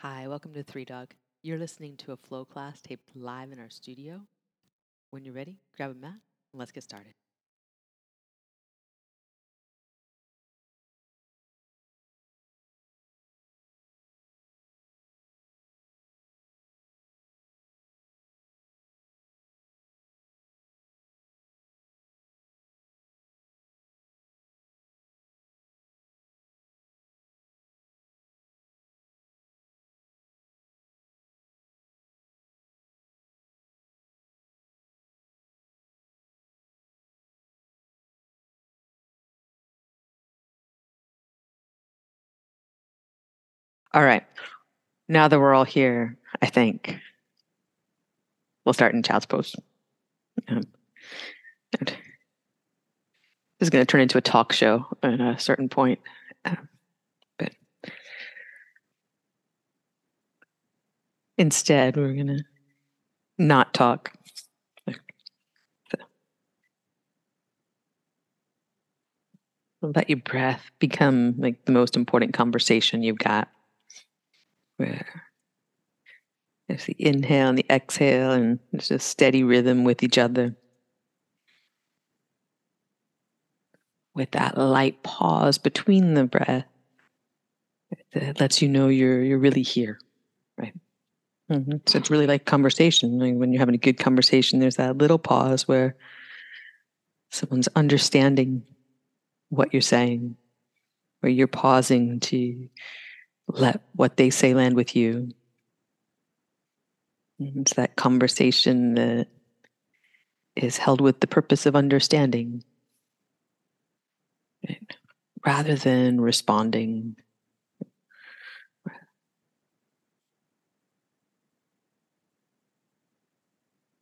Hi, welcome to Three Dog. You're listening to a flow class taped live in our studio. When you're ready, grab a mat and let's get started. All right, now that we're all here, I think we'll start in child's pose. This is going to turn into a talk show at a certain point. But instead, we're going to not talk. Let your breath become like the most important conversation you've got. Where there's the inhale and the exhale, and there's a steady rhythm with each other. With that light pause between the breath, that lets you know you're really here, right? Mm-hmm. So it's really like conversation. Like when you're having a good conversation, there's that little pause where someone's understanding what you're saying, where you're pausing to let what they say land with you. It's that conversation that is held with the purpose of understanding, right? Rather than responding.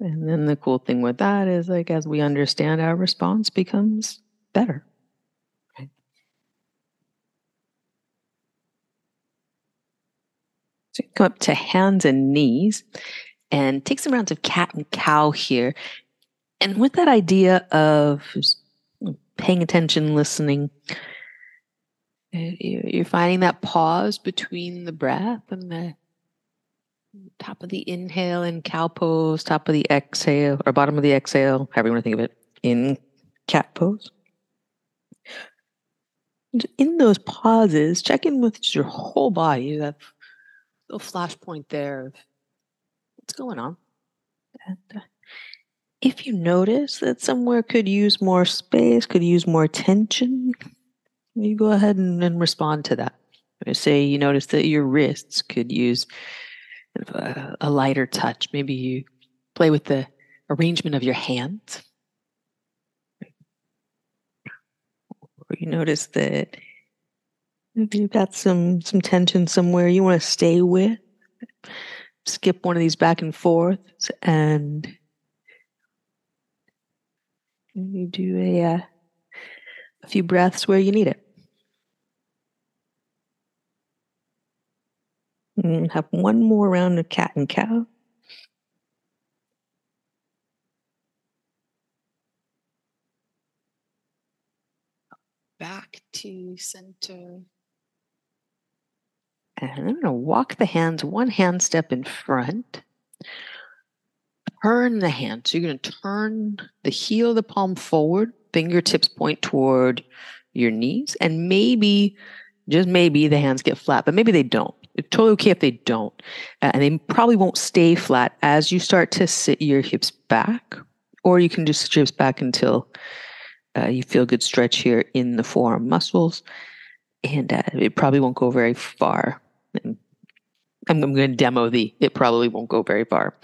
And then the cool thing with that is, like, as we understand, our response becomes better. So you come up to hands and knees and take some rounds of cat and cow here. And with that idea of paying attention, listening, you're finding that pause between the breath and the top of the inhale and cow pose, top of the exhale, or bottom of the exhale, however you want to think of it, in cat pose. And in those pauses, check in with your whole body, that little flash point there of what's going on. And if you notice that somewhere could use more space, could use more attention, you go ahead and respond to that. Say you notice that your wrists could use a lighter touch. Maybe you play with the arrangement of your hands. Or you notice that if you've got some tension somewhere you want to stay with, skip one of these back and forths, and you do a few breaths where you need it. And have one more round of cat and cow. Back to center. And I'm going to walk the hands one hand step in front. Turn the hand. So you're going to turn the heel of the palm forward. Fingertips point toward your knees. And maybe, just maybe, the hands get flat. But maybe they don't. It's totally okay if they don't. And they probably won't stay flat as you start to sit your hips back. Or you can just sit your hips back until you feel good stretch here in the forearm muscles. And it probably won't go very far. I'm going to demo it probably won't go very far.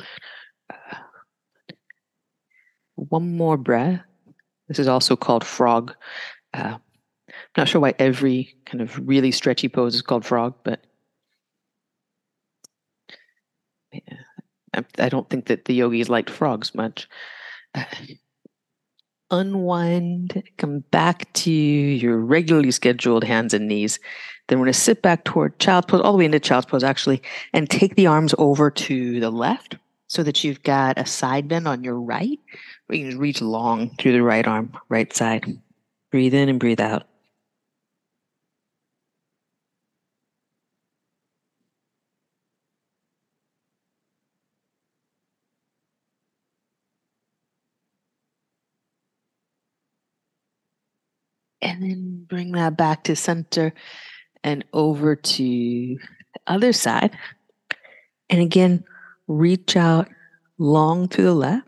One more breath. This is also called frog. I'm not sure why every kind of really stretchy pose is called frog, but yeah, I don't think that the yogis liked frogs much. Unwind, come back to your regularly scheduled hands and knees. Then we're going to sit back toward child's pose, all the way into child's pose actually, and take the arms over to the left so that you've got a side bend on your right. We can just reach long through the right arm, right side. Breathe in and breathe out. and then bring that back to center and over to the other side. And again, reach out long to the left.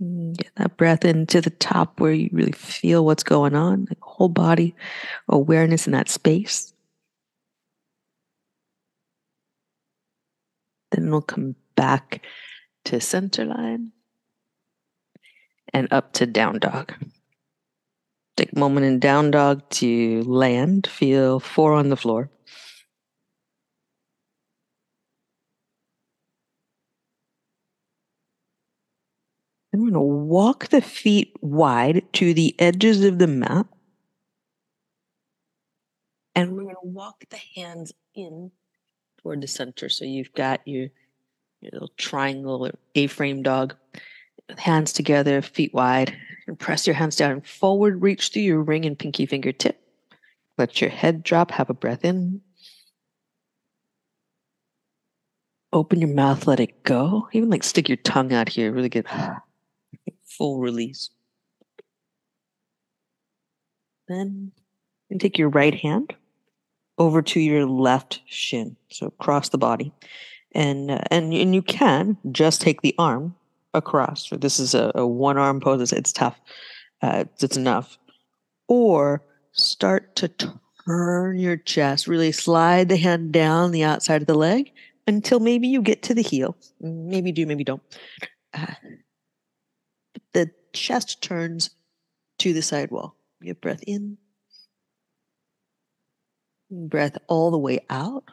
Get that breath into the top where you really feel what's going on, like whole body awareness in that space. Then we'll come back to center line and up to down dog. Take a moment in down dog to land, feel 4 on the floor. I'm going to walk the feet wide to the edges of the mat. And we're going to walk the hands in toward the center. So you've got your little triangle or A-frame dog. Hands together, feet wide. And press your hands down and forward. Reach through your ring and pinky fingertip. Let your head drop. Have a breath in. Open your mouth. Let it go. Even like stick your tongue out here. Really good. Full release. Then you take your right hand over to your left shin, so across the body, and you can just take the arm across. This is a one arm pose. It's tough. It's enough. Or start to turn your chest. Really slide the hand down the outside of the leg until maybe you get to the heel. Maybe do, maybe don't. The chest turns to the side wall. Give breath in. Breath all the way out.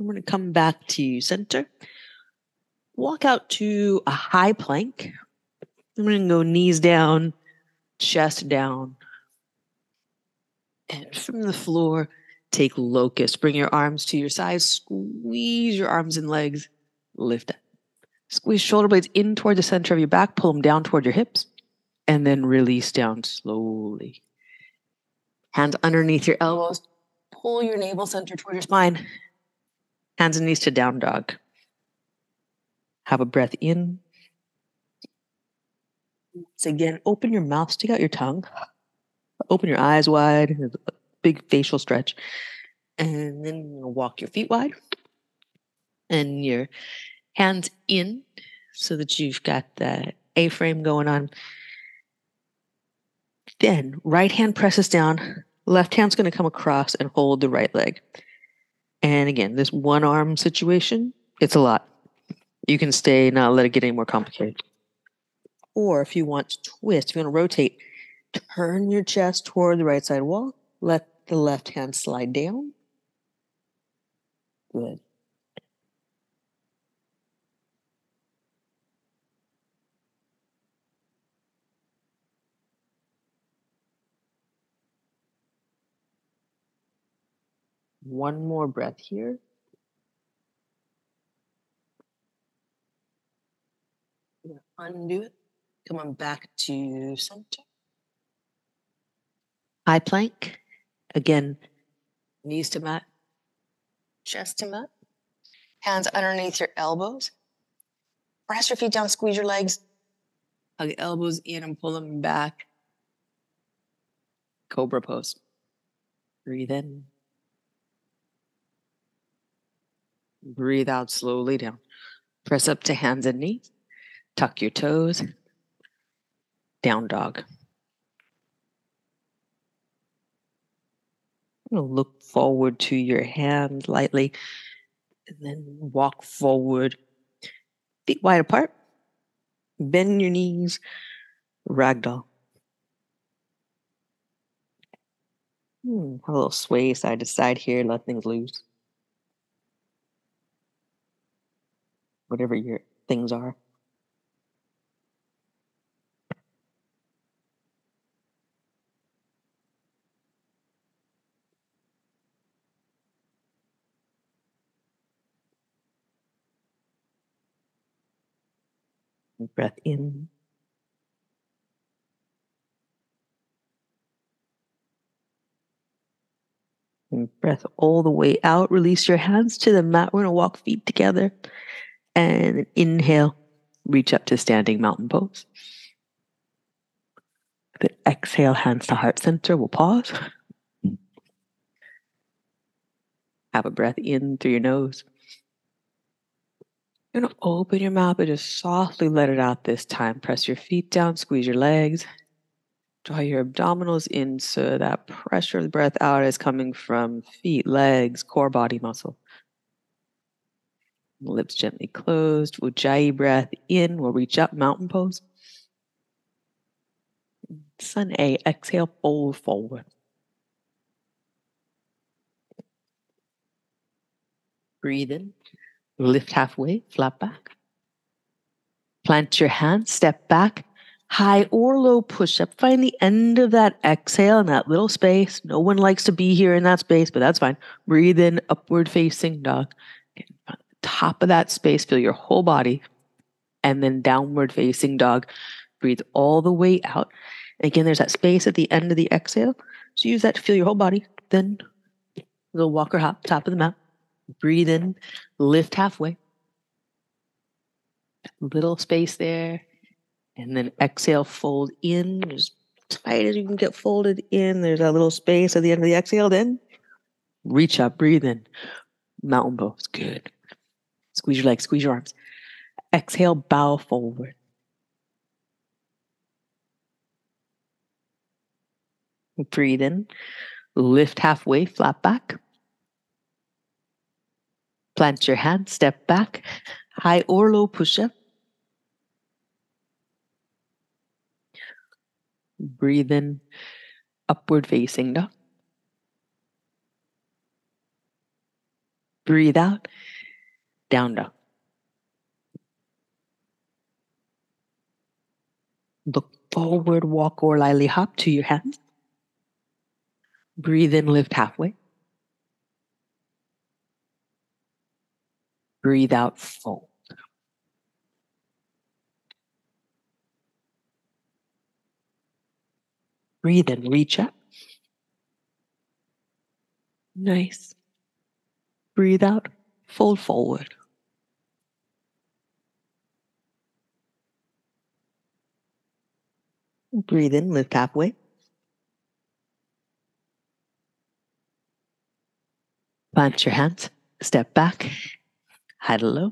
I'm going to come back to center. Walk out to a high plank. I'm going to go knees down, chest down. And from the floor, take locust. Bring your arms to your sides. Squeeze your arms and legs. Lift up. Squeeze shoulder blades in toward the center of your back. Pull them down toward your hips. And then release down slowly. Hands underneath your elbows. Pull your navel center toward your spine. Hands and knees to down dog. Have a breath in. Once again, open your mouth. Stick out your tongue. Open your eyes wide. Big facial stretch. And then you're going to walk your feet wide. And your hands in so that you've got the A-frame going on. Then right hand presses down. Left hand's going to come across and hold the right leg. And again, this one arm situation, it's a lot. You can stay, not let it get any more complicated. Or if you want to twist, if you want to rotate, turn your chest toward the right side wall. Let the left hand slide down. Good. One more breath here. Undo it. Come on back to center. High plank. Again, knees to mat, chest to mat. Hands underneath your elbows. Press your feet down, squeeze your legs. Hug your elbows in and pull them back. Cobra pose. Breathe in. Breathe out slowly down. Press up to hands and knees. Tuck your toes. Down dog. I'm going to look forward to your hand lightly. And then walk forward. Feet wide apart. Bend your knees. Ragdoll. A little sway side to side here. Let things loose. Whatever your things are. Breath in. And breath all the way out. Release your hands to the mat. We're going to walk feet together. And inhale, reach up to standing mountain pose. The exhale, hands to heart center. We'll pause. Have a breath in through your nose. You're going to open your mouth, but just softly let it out this time. Press your feet down, squeeze your legs. Draw your abdominals in so that pressure of the breath out is coming from feet, legs, core body muscle. Lips gently closed. Ujjayi breath in. We'll reach up, mountain pose. Sun A, exhale, fold forward. Breathe in. Lift halfway, flat back. Plant your hands, step back. High or low push-up. Find the end of that exhale in that little space. No one likes to be here in that space, but that's fine. Breathe in, upward-facing dog. Get in front of the top of that space. Feel your whole body. And then downward-facing dog. Breathe all the way out. Again, there's that space at the end of the exhale. So use that to feel your whole body. Then go walk or hop, top of the mat. Breathe in, lift halfway. Little space there. And then exhale, fold in, as tight as you can get folded in. There's that little space at the end of the exhale. Then reach up, breathe in. Mountain pose, good. Squeeze your legs, squeeze your arms. Exhale, bow forward. Breathe in, lift halfway, flat back. Plant your hand, step back. High or low push-up. Breathe in, upward facing dog. Breathe out, down dog. Look forward, walk or lily hop to your hands. Breathe in, lift halfway. Breathe out, fold. Breathe in, reach up. Nice. Breathe out, fold forward. Breathe in, lift halfway. Plant your hands, step back, high to low.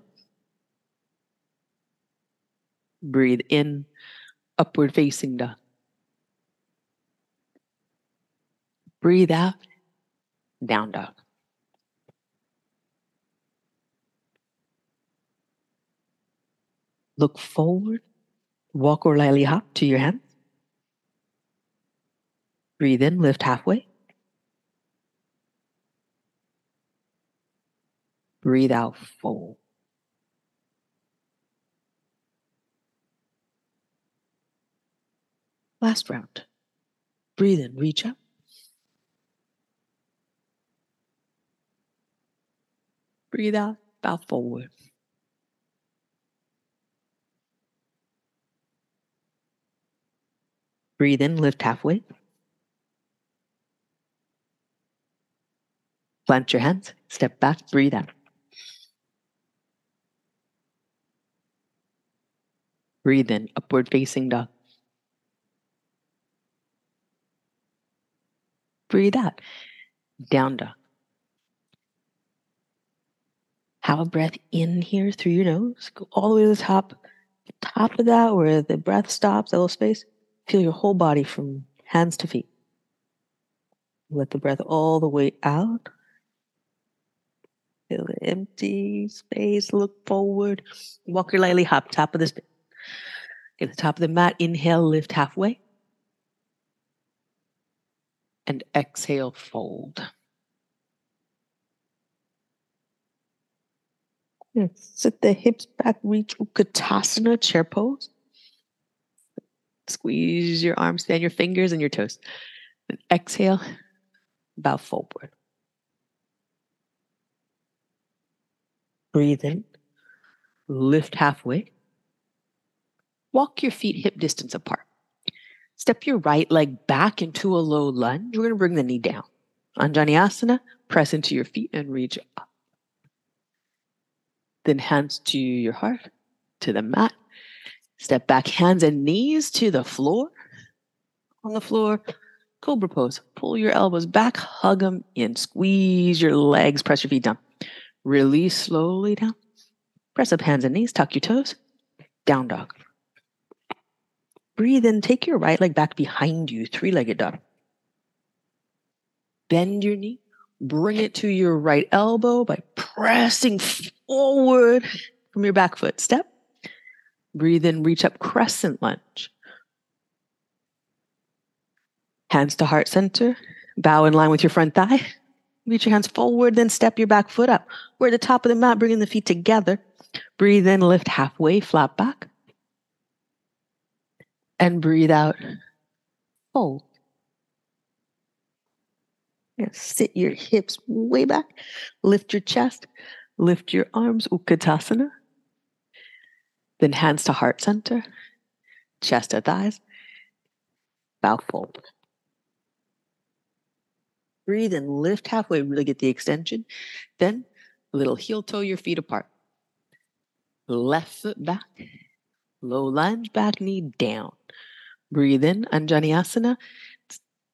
Breathe in, upward facing dog. Breathe out, down dog. Look forward, walk or lily hop to your hands. Breathe in, lift halfway. Breathe out, fold. Last round. Breathe in, reach up. Breathe out, bow forward. Breathe in, lift halfway. Plant your hands, step back, breathe out. Breathe in, upward facing dog. Breathe out, down dog. Have a breath in here through your nose. Go all the way to the top. Top of that, where the breath stops, that little space. Feel your whole body from hands to feet. Let the breath all the way out. Feel the empty space. Look forward. Walk your lightly hop. Top of the space. Get to the top of the mat. Inhale, lift halfway. And exhale, fold. Sit the hips back, reach Utkatasana, chair pose. Squeeze your arms, stand your fingers and your toes. And exhale, bow forward. Breathe in, lift halfway. Walk your feet hip distance apart. Step your right leg back into a low lunge. We're going to bring the knee down. Anjaneyasana, press into your feet and reach up. Then hands to your heart, to the mat, Step back, hands and knees to the floor. On the floor, cobra pose. Pull your elbows back, hug them in. Squeeze your legs, press your feet down. Release slowly down. Press up hands and knees, tuck your toes. Down dog. Breathe in, take your right leg back behind you, three-legged dog. Bend your knee, bring it to your right elbow by pressing forward from your back foot. Step. Breathe in, reach up, crescent lunge. Hands to heart center. Bow in line with your front thigh. Reach your hands forward, then step your back foot up. We're at the top of the mat, bringing the feet together. Breathe in, lift halfway, flop back. And breathe out, fold. Sit your hips way back. Lift your chest. Lift your arms, Utkatasana. Then hands to heart center. Chest to thighs. Bow fold. Breathe and lift halfway, really get the extension. Then a little heel toe, your feet apart. Left foot back. Low lunge, back knee down. Breathe in, Anjaneyasana.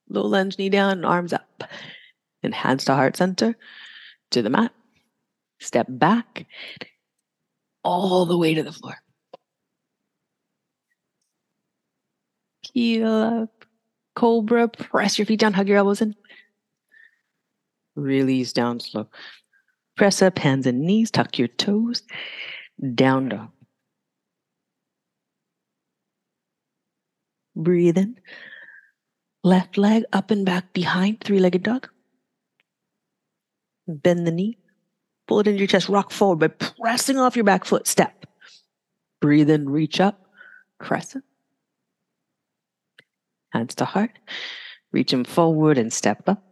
Low lunge, knee down, arms up. And hands to heart center, to the mat. Step back, all the way to the floor. Heel up, cobra, press your feet down, hug your elbows in. Release down slow. Press up, hands and knees, tuck your toes. Down dog. Breathe in. Left leg up and back behind, three-legged dog. Bend the knee. Pull it into your chest, rock forward by pressing off your back foot. Step. Breathe in, reach up, crescent. Hands to heart. Reach them forward and step up.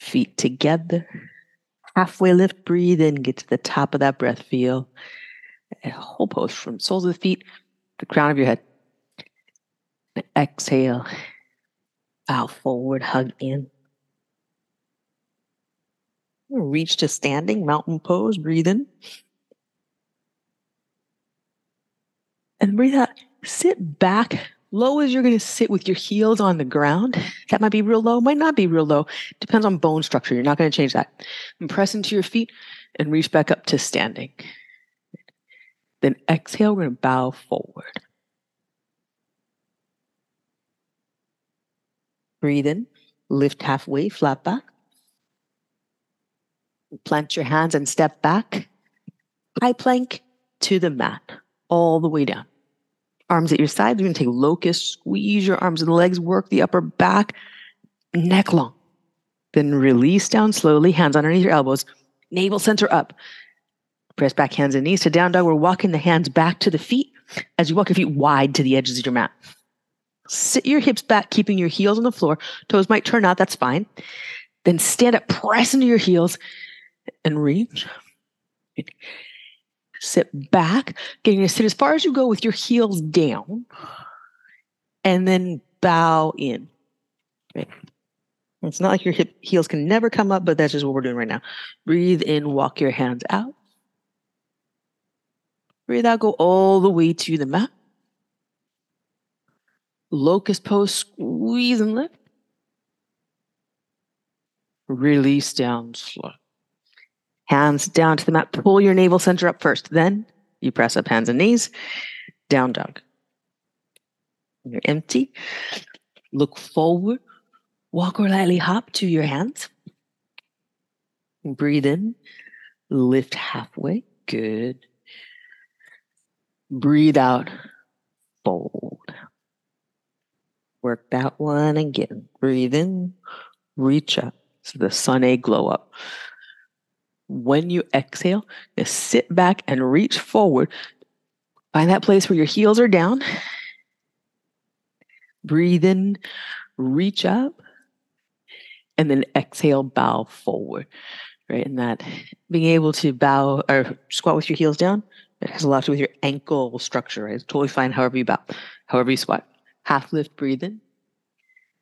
Feet together. Halfway lift, breathe in, get to the top of that breath. Feel a whole pose from soles of the feet to the crown of your head. And exhale. Bow forward, hug in. Reach to standing, mountain pose, breathe in. And breathe out. Sit back, low as you're going to sit with your heels on the ground. That might be real low, might not be real low. Depends on bone structure. You're not going to change that. And press into your feet and reach back up to standing. Then exhale, we're going to bow forward. Breathe in, lift halfway, flat back. Plant your hands and step back. High plank to the mat, all the way down. Arms at your sides. You're going to take locust, squeeze your arms and legs, work the upper back, neck long. Then release down slowly, hands underneath your elbows, navel center up. Press back, hands and knees to down dog. We're walking the hands back to the feet. As you walk your feet wide to the edges of your mat. Sit your hips back, keeping your heels on the floor. Toes might turn out, that's fine. Then stand up, press into your heels, and reach. Sit back, getting to sit as far as you go with your heels down, and then bow in. Right. It's not like your heels can never come up, but that's just what we're doing right now. Breathe in, walk your hands out. Breathe out, go all the way to the mat. Locust pose, squeeze and lift. Release down slow. Hands down to the mat. Pull your navel center up first. Then you press up hands and knees. Down dog. You're empty. Look forward. Walk or lightly hop to your hands. Breathe in. Lift halfway. Good. Breathe out. Fold. Work that one again. Breathe in. Reach up. So the sun a glow up. When you exhale, just sit back and reach forward. Find that place where your heels are down. Breathe in, reach up, and then exhale, bow forward. Right, and that being able to bow or squat with your heels down, it has a lot to do with your ankle structure. Right? It's totally fine however you bow, however you squat. Half lift, breathe in.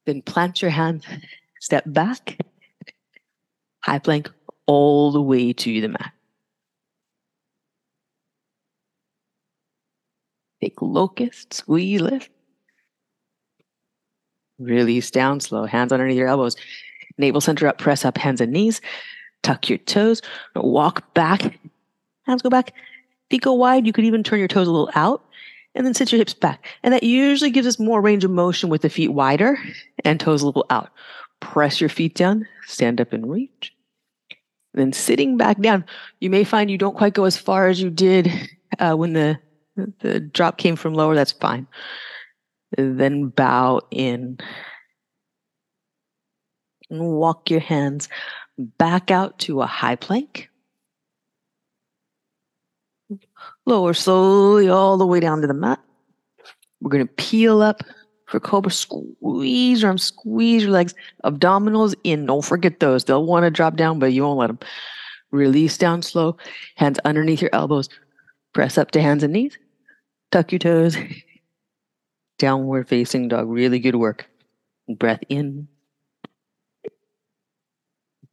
Then plant your hand, step back. High plank all the way to the mat. Take locust, squeeze, lift. Release down slow. Hands underneath your elbows. Navel center up, press up, hands and knees. Tuck your toes. Walk back. Hands go back. Feet go wide. You could even turn your toes a little out. And then sit your hips back. And that usually gives us more range of motion with the feet wider and toes a little out. Press your feet down. Stand up and reach. Then sitting back down, you may find you don't quite go as far as you did when the drop came from lower. That's fine. And then bow in. And walk your hands back out to a high plank. Lower slowly all the way down to the mat. We're going to peel up for cobra. Squeeze your arms, squeeze your legs. Abdominals in. Don't forget those. They'll want to drop down, but you won't let them. Release down slow. Hands underneath your elbows. Press up to hands and knees. Tuck your toes. Downward facing dog. Really good work. Breath in.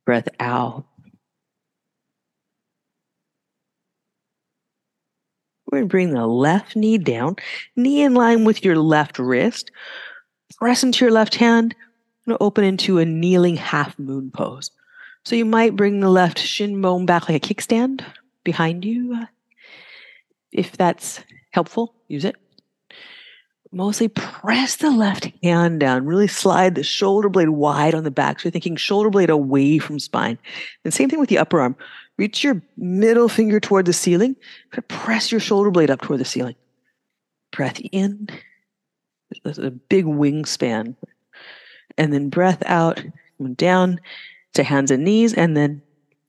Breath out. We're going to bring the left knee down, knee in line with your left wrist. Press into your left hand. Going to open into a kneeling half moon pose. So you might bring the left shin bone back like a kickstand behind you. If that's helpful, use it. Mostly press the left hand down. Really slide the shoulder blade wide on the back. So you're thinking shoulder blade away from spine. And same thing with the upper arm. Reach your middle finger toward the ceiling. Press your shoulder blade up toward the ceiling. Breath in. There's a big wingspan. And then breath out. Down to hands and knees. And then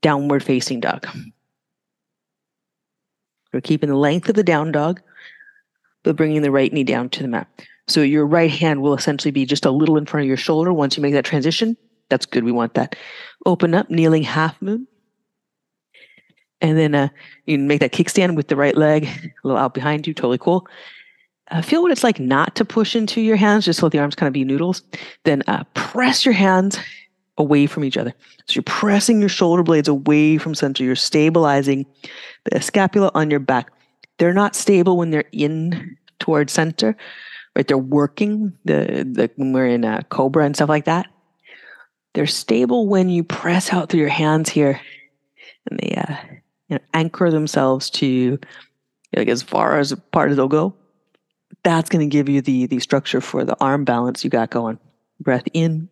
downward facing dog. We're keeping the length of the down dog, but bringing the right knee down to the mat. So your right hand will essentially be just a little in front of your shoulder. Once you make that transition, that's good. We want that. Open up, kneeling half moon. And then you can make that kickstand with the right leg a little out behind you. Totally cool. Feel what it's like not to push into your hands. Just let the arms kind of be noodles. Then press your hands away from each other. So you're pressing your shoulder blades away from center. You're stabilizing the scapula on your back. They're not stable when they're in towards center, right? They're working. When we're in cobra and stuff like that, they're stable when you press out through your hands here, and they anchor themselves to like as far as apart as they'll go. That's going to give you the structure for the arm balance you got going. Breath in.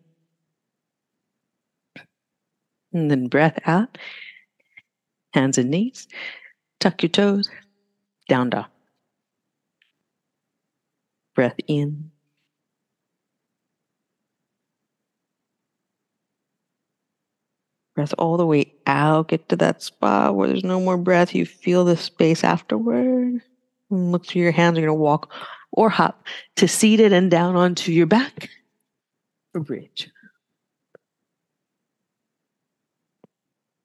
And then breath out. Hands and knees. Tuck your toes. Down dog. Breath in. Breath all the way out. Get to that spot where there's no more breath. You feel the space afterward. And look through your hands. You're going to walk or hop to seated and down onto your back for bridge.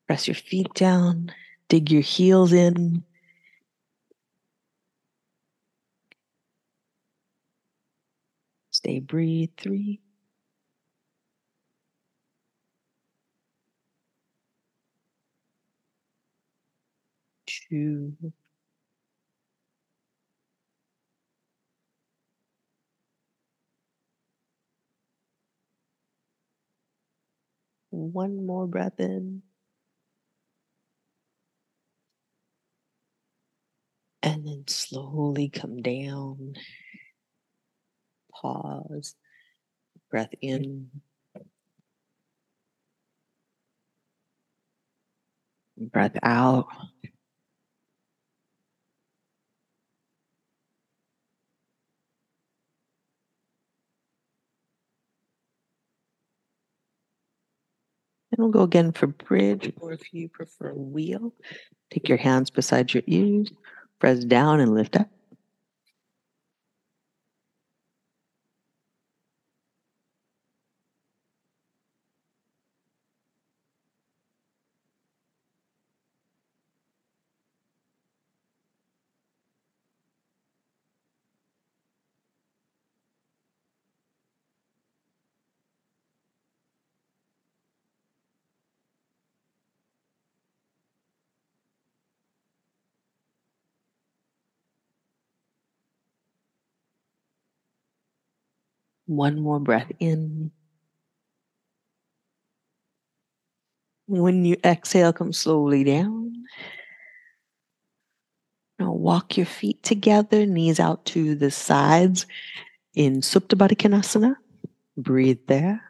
Press your feet down. Dig your heels in. Stay, breathe, 3. Two. One more breath in. And then slowly come down. Pause. Breath in. Breath out. We'll go again for bridge, or if you prefer wheel, take your hands beside your ears, press down and lift up. One more breath in. When you exhale, come slowly down. Now walk your feet together, knees out to the sides in Supta Baddha Konasana. Breathe there.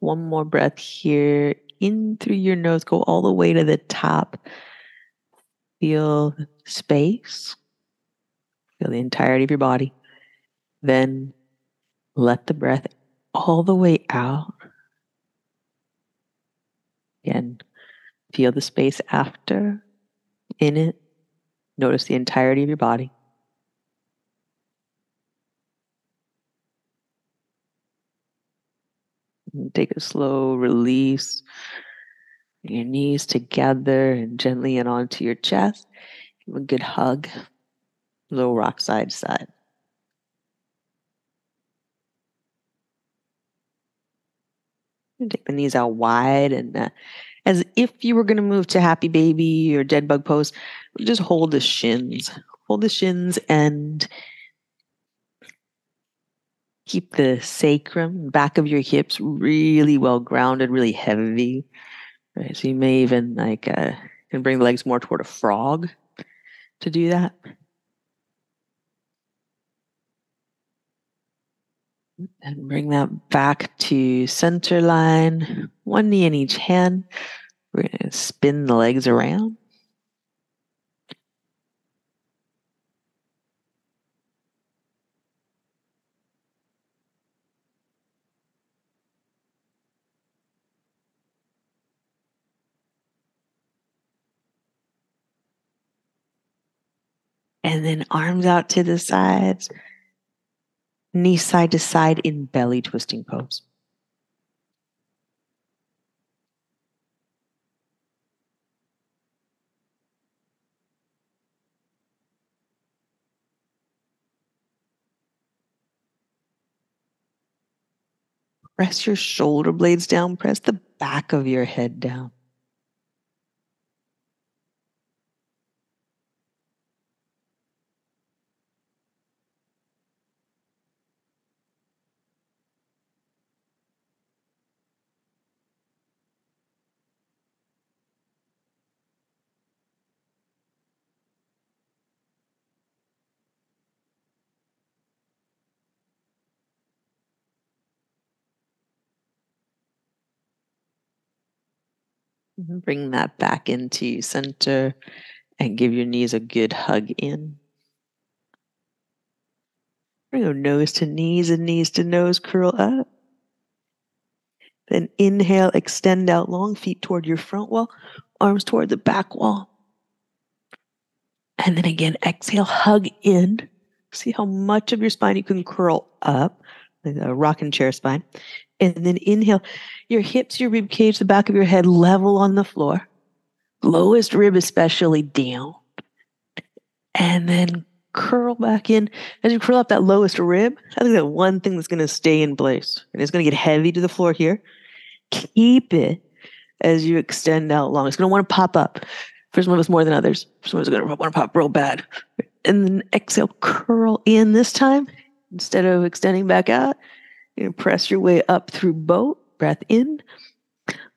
One more breath here. In through your nose. Go all the way to the top. Feel space. Feel the entirety of your body. Then let the breath all the way out. Again, feel the space after. In it, notice the entirety of your body. Take a slow release, your knees together and gently and onto your chest. Give a good hug, little rock side to side. And take the knees out wide and as if you were going to move to happy baby or dead bug pose, just hold the shins. Hold the shins and keep the sacrum, back of your hips, really well grounded, really heavy. Right? So you may even can bring the legs more toward a frog to do that. And bring that back to center line. One knee in each hand. We're going to spin the legs around. And then arms out to the sides, knees side to side in belly twisting pose. Press your shoulder blades down, press the back of your head down. Bring that back into center and give your knees a good hug in. Bring your nose to knees and knees to nose, curl up. Then inhale, extend out long, feet toward your front wall, arms toward the back wall. And then again, exhale, hug in. See how much of your spine you can curl up, like a rocking chair spine. And then inhale, your hips, your rib cage, the back of your head level on the floor. Lowest rib especially down. And then curl back in. As you curl up that lowest rib, I think that one thing that's going to stay in place. And it's going to get heavy to the floor here. Keep it as you extend out long. It's going to want to pop up. For some of us more than others. For some of us going to want to pop real bad. And then exhale, curl in this time. Instead of extending back out, you press your way up through boat, breath in,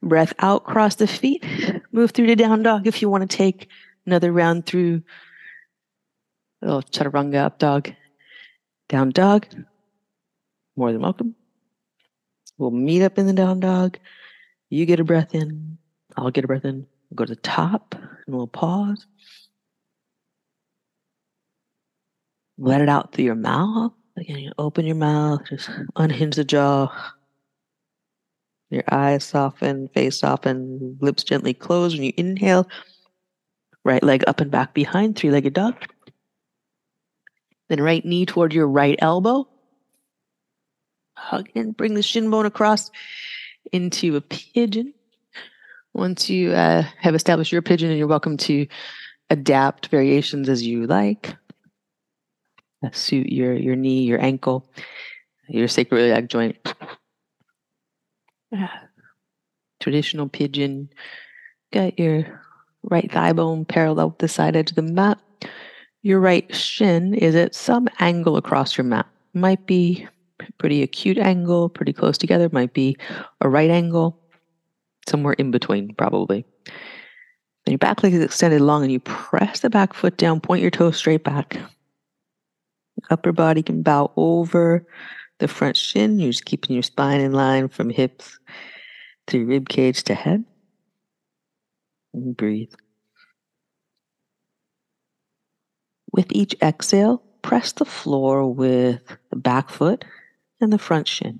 breath out, cross the feet, move through to down dog if you want to take another round through a little chaturanga up dog, down dog, more than welcome. We'll meet up in the down dog. You get a breath in, I'll get a breath in, we'll go to the top and we'll pause. Let it out through your mouth. Again, you open your mouth, just unhinge the jaw. Your eyes soften, face soften, lips gently close. When you inhale, right leg up and back behind, three-legged dog. Then right knee toward your right elbow. Hug and bring the shin bone across into a pigeon. Once you have established your pigeon, and you're welcome to adapt variations as you like, that suit your knee, your ankle, your sacroiliac joint. Traditional pigeon. Got your right thigh bone parallel with the side edge of the mat. Your right shin is at some angle across your mat. Might be a pretty acute angle, pretty close together. Might be a right angle, somewhere in between probably. Then your back leg is extended long and you press the back foot down, point your toe straight back. Upper body can bow over the front shin. You're just keeping your spine in line from hips through rib cage to head. And breathe. With each exhale, press the floor with the back foot and the front shin.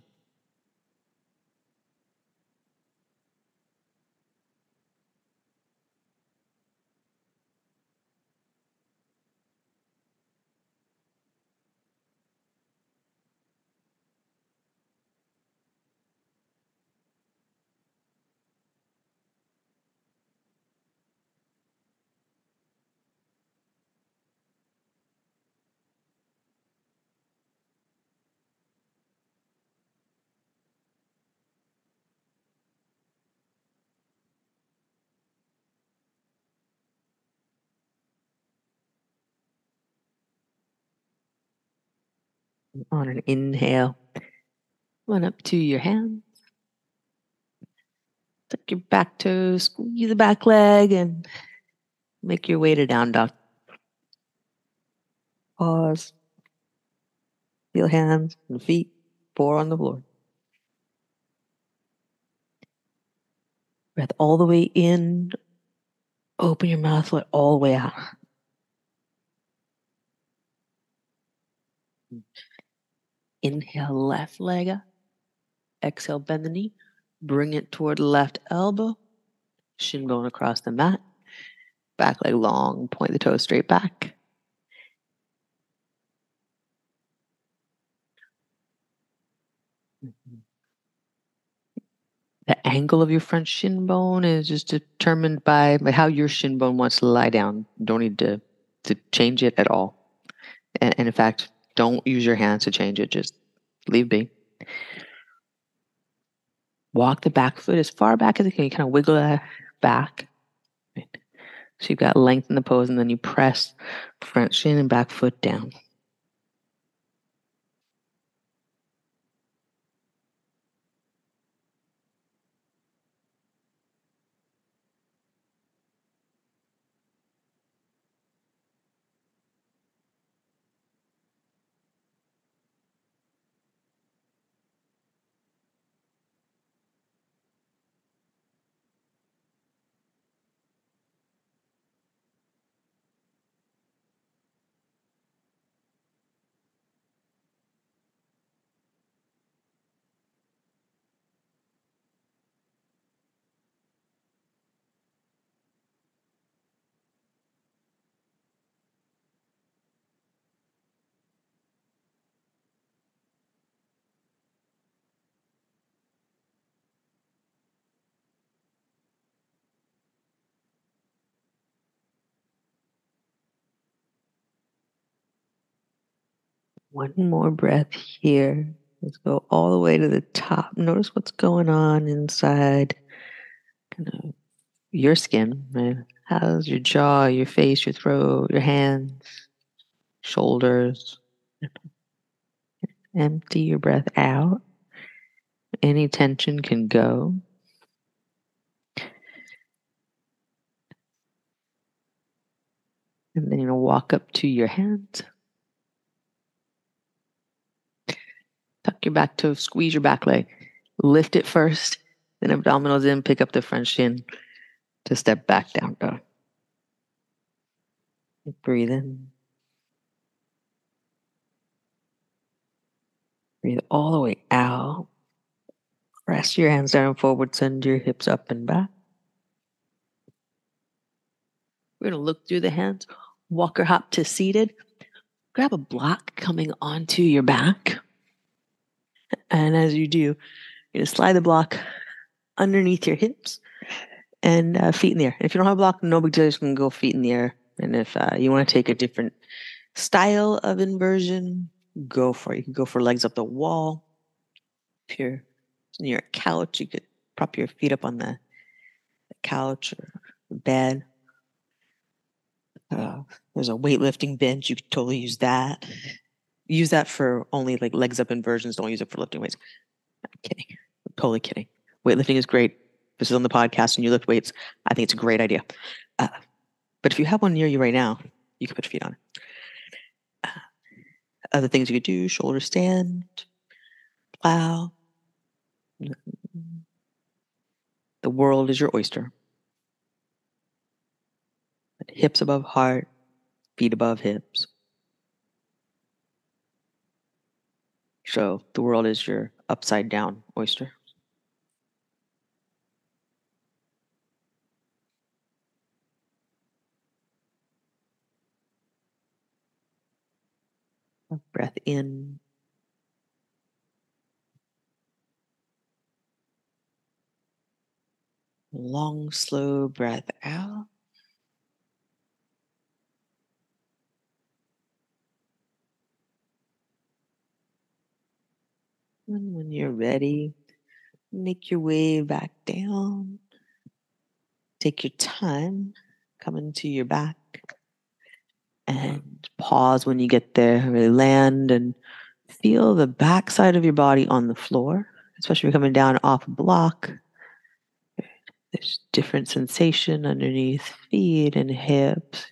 On an inhale, run up to your hands. Tuck your back toes, squeeze the back leg, and make your way to down dog. Pause. Feel hands and feet, four on the floor. Breath all the way in. Open your mouth, let all the way out. Inhale, left leg up. Exhale, bend the knee. Bring it toward left elbow. Shin bone across the mat. Back leg long. Point the toe straight back. The angle of your front shin bone is just determined by how your shin bone wants to lie down. You don't need to change it at all. And in fact, don't use your hands to change it. Just leave be. Walk the back foot as far back as you can. You kind of wiggle that back. Right. So you've got length in the pose, and then you press front shin and back foot down. One more breath here. Let's go all the way to the top. Notice what's going on inside kind of your skin, right? How's your jaw, your face, your throat, your hands, shoulders. Empty your breath out. Any tension can go. And then you're going to walk up to your hands. Tuck your back toe, squeeze your back leg. Lift it first, then abdominals in, pick up the front shin to step back down dog. Breathe in. Breathe all the way out. Press your hands down and forward, send your hips up and back. We're going to look through the hands, walker hop to seated. Grab a block coming onto your back. And as you do, you're going to slide the block underneath your hips and feet in the air. If you don't have a block, no big deal. You can go feet in the air. And if you want to take a different style of inversion, go for it. You can go for legs up the wall. If you're near a couch, you could prop your feet up on the couch or the bed. There's a weightlifting bench. You could totally use that. Use that for only like legs up inversions. Don't use it for lifting weights. I'm kidding. I'm totally kidding. Weightlifting is great. This is on the podcast and you lift weights. I think it's a great idea. But if you have one near you right now, you can put your feet on it. Other things you could do, shoulder stand, plow. The world is your oyster. Hips above heart, feet above hips. So the world is your upside down oyster. Breath in. Long, slow breath out. And when you're ready, make your way back down. Take your time coming to your back. And pause when you get there, really land and feel the backside of your body on the floor, especially if you're coming down off a block. There's different sensation underneath feet and hips,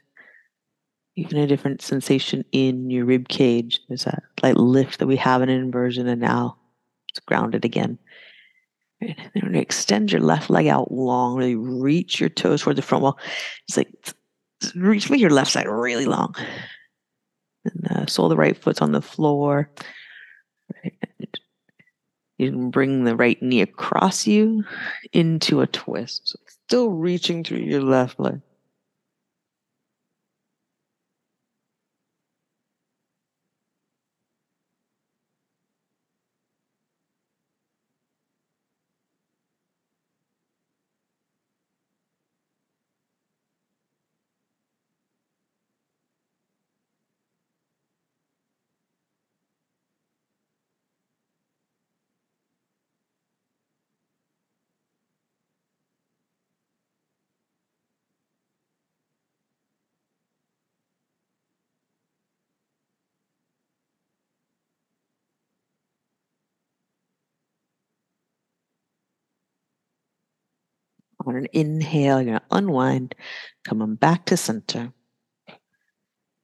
even a different sensation in your rib cage. There's that light lift that we have in an inversion, and now it's grounded again. Right. And then extend your left leg out long, really reach your toes toward the front wall. It's like, reach with your left side really long. And sole of the right foot's on the floor. Right. You can bring the right knee across you into a twist. So still reaching through your left leg. On an inhale, you're going to unwind, come on back to center.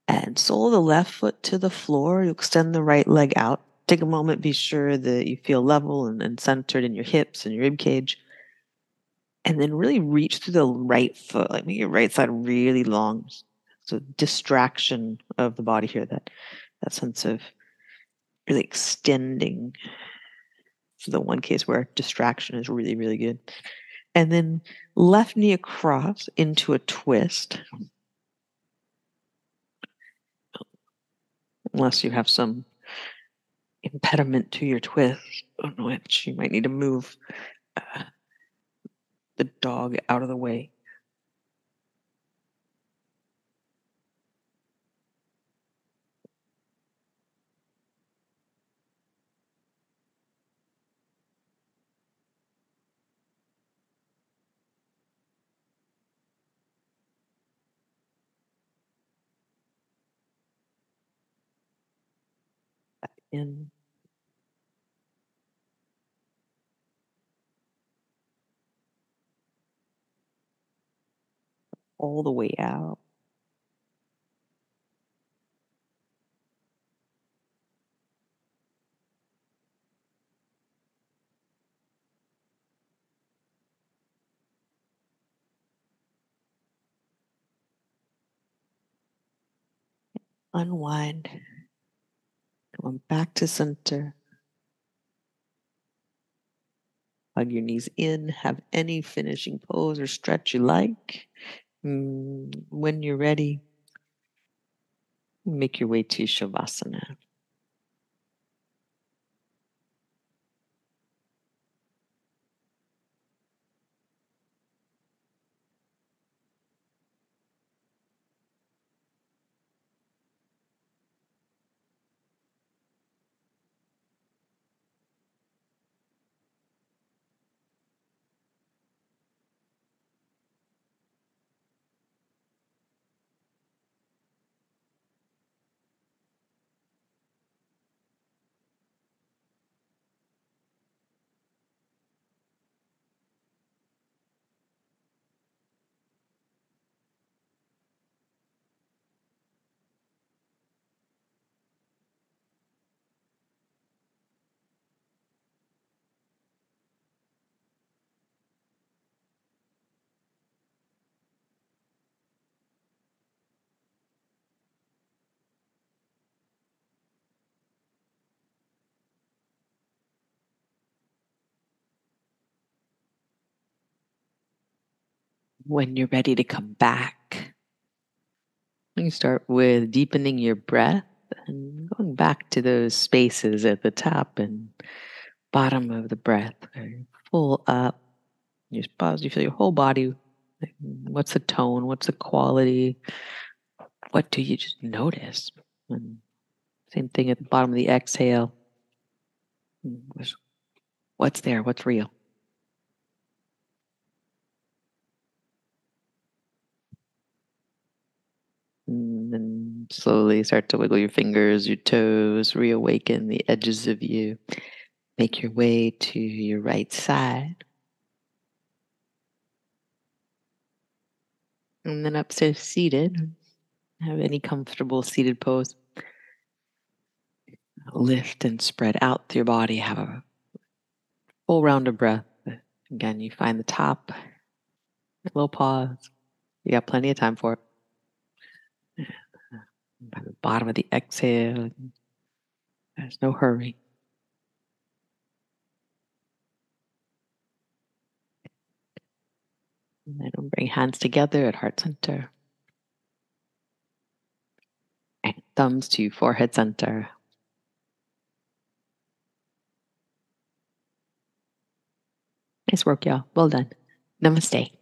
And sole the left foot to the floor. You extend the right leg out. Take a moment, be sure that you feel level and centered in your hips and your rib cage. And then really reach through the right foot. Like make your right side really long. So distraction of the body here, that sense of really extending. So the one case where distraction is really, really good. And then left knee across into a twist. Unless you have some impediment to your twist, on which you might need to move the dog out of the way. In. All the way out. Unwind. Going back to center. Hug your knees in. Have any finishing pose or stretch you like. When you're ready, make your way to Shavasana. when you're ready to come back. You can start with deepening your breath and going back to those spaces at the top and bottom of the breath. Full up. You just pause. You feel your whole body. What's the tone? What's the quality? What do you just notice? And same thing at the bottom of the exhale. What's there? What's real? And then slowly start to wiggle your fingers, your toes, reawaken the edges of you. Make your way to your right side. And then up to seated. Have any comfortable seated pose. Lift and spread out through your body. Have a full round of breath. Again, you find the top. A little pause. You got plenty of time for it. By the bottom of the exhale, there's no hurry. And then we'll bring hands together at heart center. And thumbs to forehead center. Nice work, y'all. Well done. Namaste.